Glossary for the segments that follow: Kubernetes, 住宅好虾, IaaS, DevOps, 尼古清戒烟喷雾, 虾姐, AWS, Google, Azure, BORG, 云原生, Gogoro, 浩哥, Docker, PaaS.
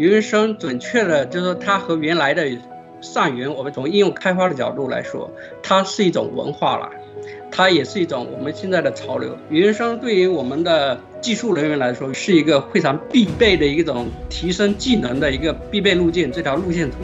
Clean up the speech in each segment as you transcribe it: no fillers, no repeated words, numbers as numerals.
云生准确的就是说它和原来的上云，我们从应用开发的角度来说，它是一种文化了，它也是一种我们现在的潮流。云生对于我们的技术人员来说是一个非常必备的一种提升技能的一个必备路径，这条路线图。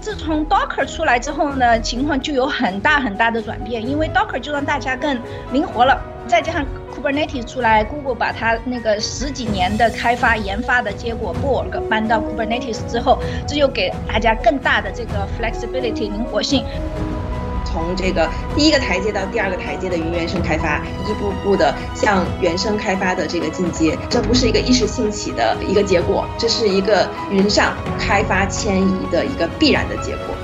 自从 Docker 出来之后呢，情况就有很大的转变，因为 Docker 就让大家更灵活了，再加上 Kubernetes 出来， Google 把它那个10几年的开发研发的结果 BORG 搬到 Kubernetes 之后，这就给大家更大的这个 flexibility 灵活性。从这个第一个台阶到第二个台阶的云原生开发，一步步的向原生开发的这个进阶，这不是一个一时兴起的一个结果，这是一个云上开发迁移的一个必然的结果。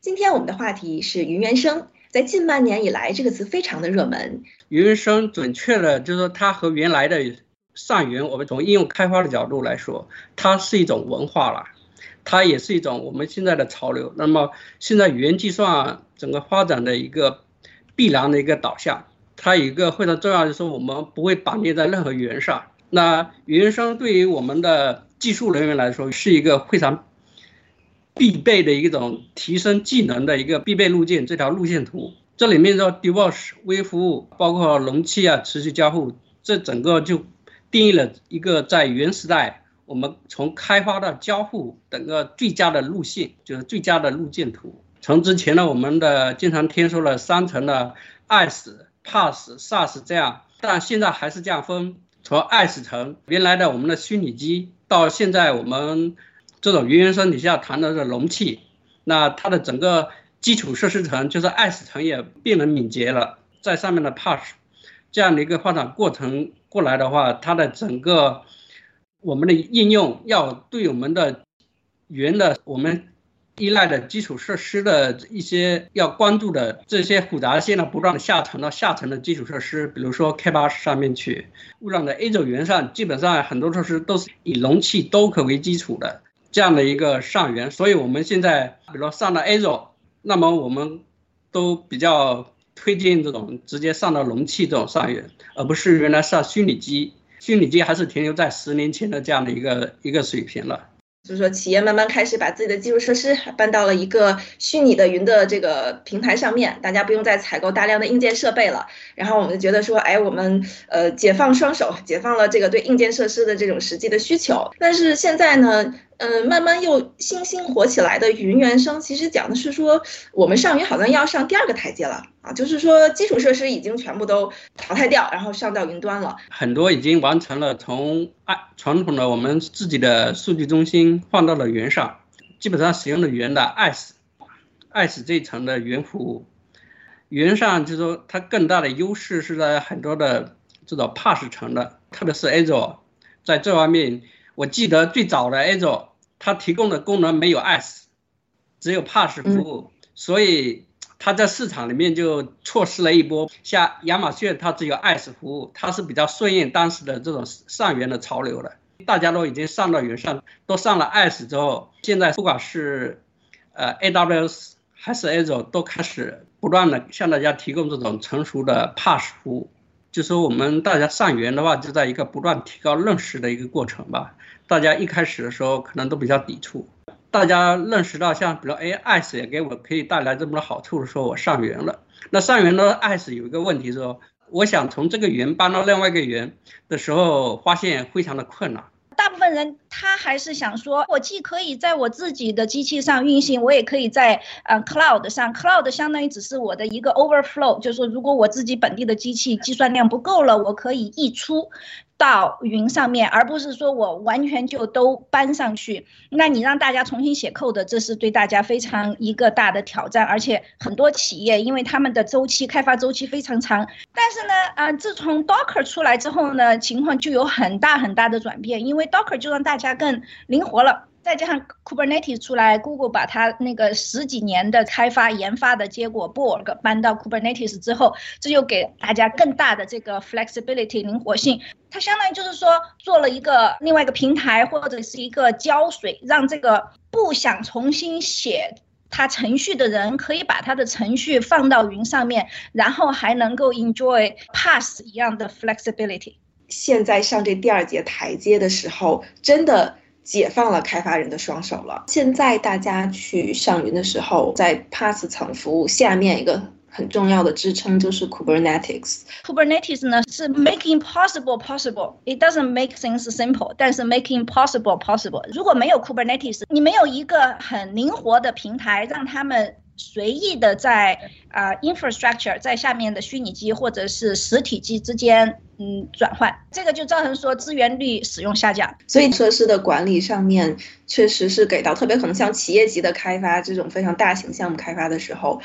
今天我们的话题是云原生，在近半年以来，这个词非常的热门。云原生准确的就是说它和原来的上云，我们从应用开发的角度来说，它是一种文化了。它也是一种我们现在的潮流，那么现在语言计算整个发展的一个必然的一个导向，它有一个非常重要的就是我们不会绑定在任何语言上。那语言生对于我们的技术人员来说是一个非常必备的一种提升技能的一个必备路径，这条路线图。这里面说 DevOps 微服务，包括容器啊、持续交互，这整个就定义了一个在原时代我们从开发到交互整个最佳的路线，就是最佳的路径图。从之前呢，我们的经常听说了3层的 IaaS、PaaS、SaaS 这样，但现在还是这样分。从 IaaS 层原来的我们的虚拟机，到现在我们这种云原生底下谈的是容器，那它的整个基础设施层就是 IaaS 层也变得敏捷了，在上面的 PaaS 这样的一个发展过程过来的话，它的整个我们的应用要对我们的原的我们依赖的基础设施的一些要关注的这些复杂性呢，不断下沉到下层的基础设施，比如说 K8 上面去。污染的 Azure 云上基本上很多设施都是以容器 Docker 为基础的这样的一个上云，所以我们现在比如说上到 Azure， 那么我们都比较推荐这种直接上到容器这种上云，而不是原来上虚拟机。虚拟机还是停留在10年前的这样的一个水平了。就是说企业慢慢开始把自己的基础设施搬到了一个虚拟的云的这个平台上面，大家不用再采购大量的硬件设备了，然后我们就觉得说，哎，我们解放双手，解放了这个对硬件设施的这种实际的需求。但是现在呢，慢慢又新火起来的云原生，其实讲的是说，我们上云好像要上第二个台阶了啊，就是说基础设施已经全部都淘汰掉，然后上到云端了。很多已经完成了从传统的我们自己的数据中心换到了云上，基本上使用了云的 IaaS 这一层的云服务。云上就是说它更大的优势是在很多的这种 PaaS 层的，特别是 Azure， 在这方面，我记得最早的 Azure。它提供的功能没有 IaaS， 只有 PaaS 服务，所以它在市场里面就错失了一波。像亚马逊它只有 IaaS 服务，它是比较顺应当时的这种上云的潮流的。大家都已经上到云上，都上了 IaaS 之后，现在不管是AWS 还是 Azure 都开始不断的向大家提供这种成熟的 PaaS 服务。就说我们大家上云的话，就在一个不断提高认识的一个过程吧。大家一开始的时候可能都比较抵触，大家认识到像比如 IaaS 也给我可以带来这么多好处的时候，我上云了。那上云的 IaaS 有一个问题是说，我想从这个云搬到另外一个云的时候，发现非常的困难。大部分人他还是想说，我既可以在我自己的机器上运行，我也可以在cloud 上。cloud 相当于只是我的一个 overflow， 就是说如果我自己本地的机器计算量不够了，我可以溢出到云上面，而不是说我完全就都搬上去。那你让大家重新写 code， 这是对大家非常一个大的挑战。而且很多企业因为他们的开发周期非常长，但是呢，自从 Docker 出来之后呢，情况就有很大的转变，因为 Docker 就让大家更灵活了。再加上 Kubernetes 出来 ，Google 把它那个10几年的开发研发的结果 BORG 搬到 Kubernetes 之后，这就给大家更大的这个 flexibility 灵活性。它相当于就是说做了一个另外一个平台或者是一个胶水，让这个不想重新写他程序的人可以把他的程序放到云上面，然后还能够 enjoy PaaS 一样的 flexibility。 现在上这第二节台阶的时候，真的解放了开发人的双手了。现在大家去上云的时候，在 PaaS 层服务下面一个很重要的支撑就是 Kubernetes。 Kubernetes 呢是 making possible possible， it doesn't make things simple， 但是 making possible possible。 如果没有 Kubernetes， 你没有一个很灵活的平台让他们随意的在infrastructure 在下面的虚拟机或者是实体机之间转换，这个就造成说资源率使用下降。所以设施的管理上面确实是给到特别可能像企业级的开发这种非常大型项目开发的时候，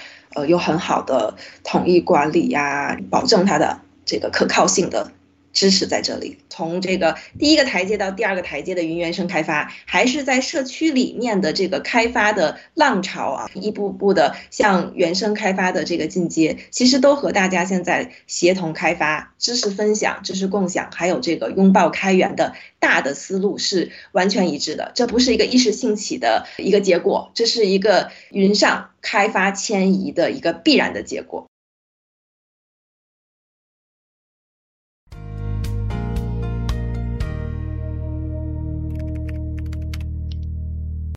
有很好的统一管理呀，保证它的这个可靠性的支持在这里。从这个第一个台阶到第二个台阶的云原生开发，还是在社区里面的这个开发的浪潮啊，一步步的向原生开发的这个进阶，其实都和大家现在协同开发、知识分享、知识共享，还有这个拥抱开源的大的思路是完全一致的。这不是一个一时兴起的一个结果，这是一个云上开发迁移的一个必然的结果。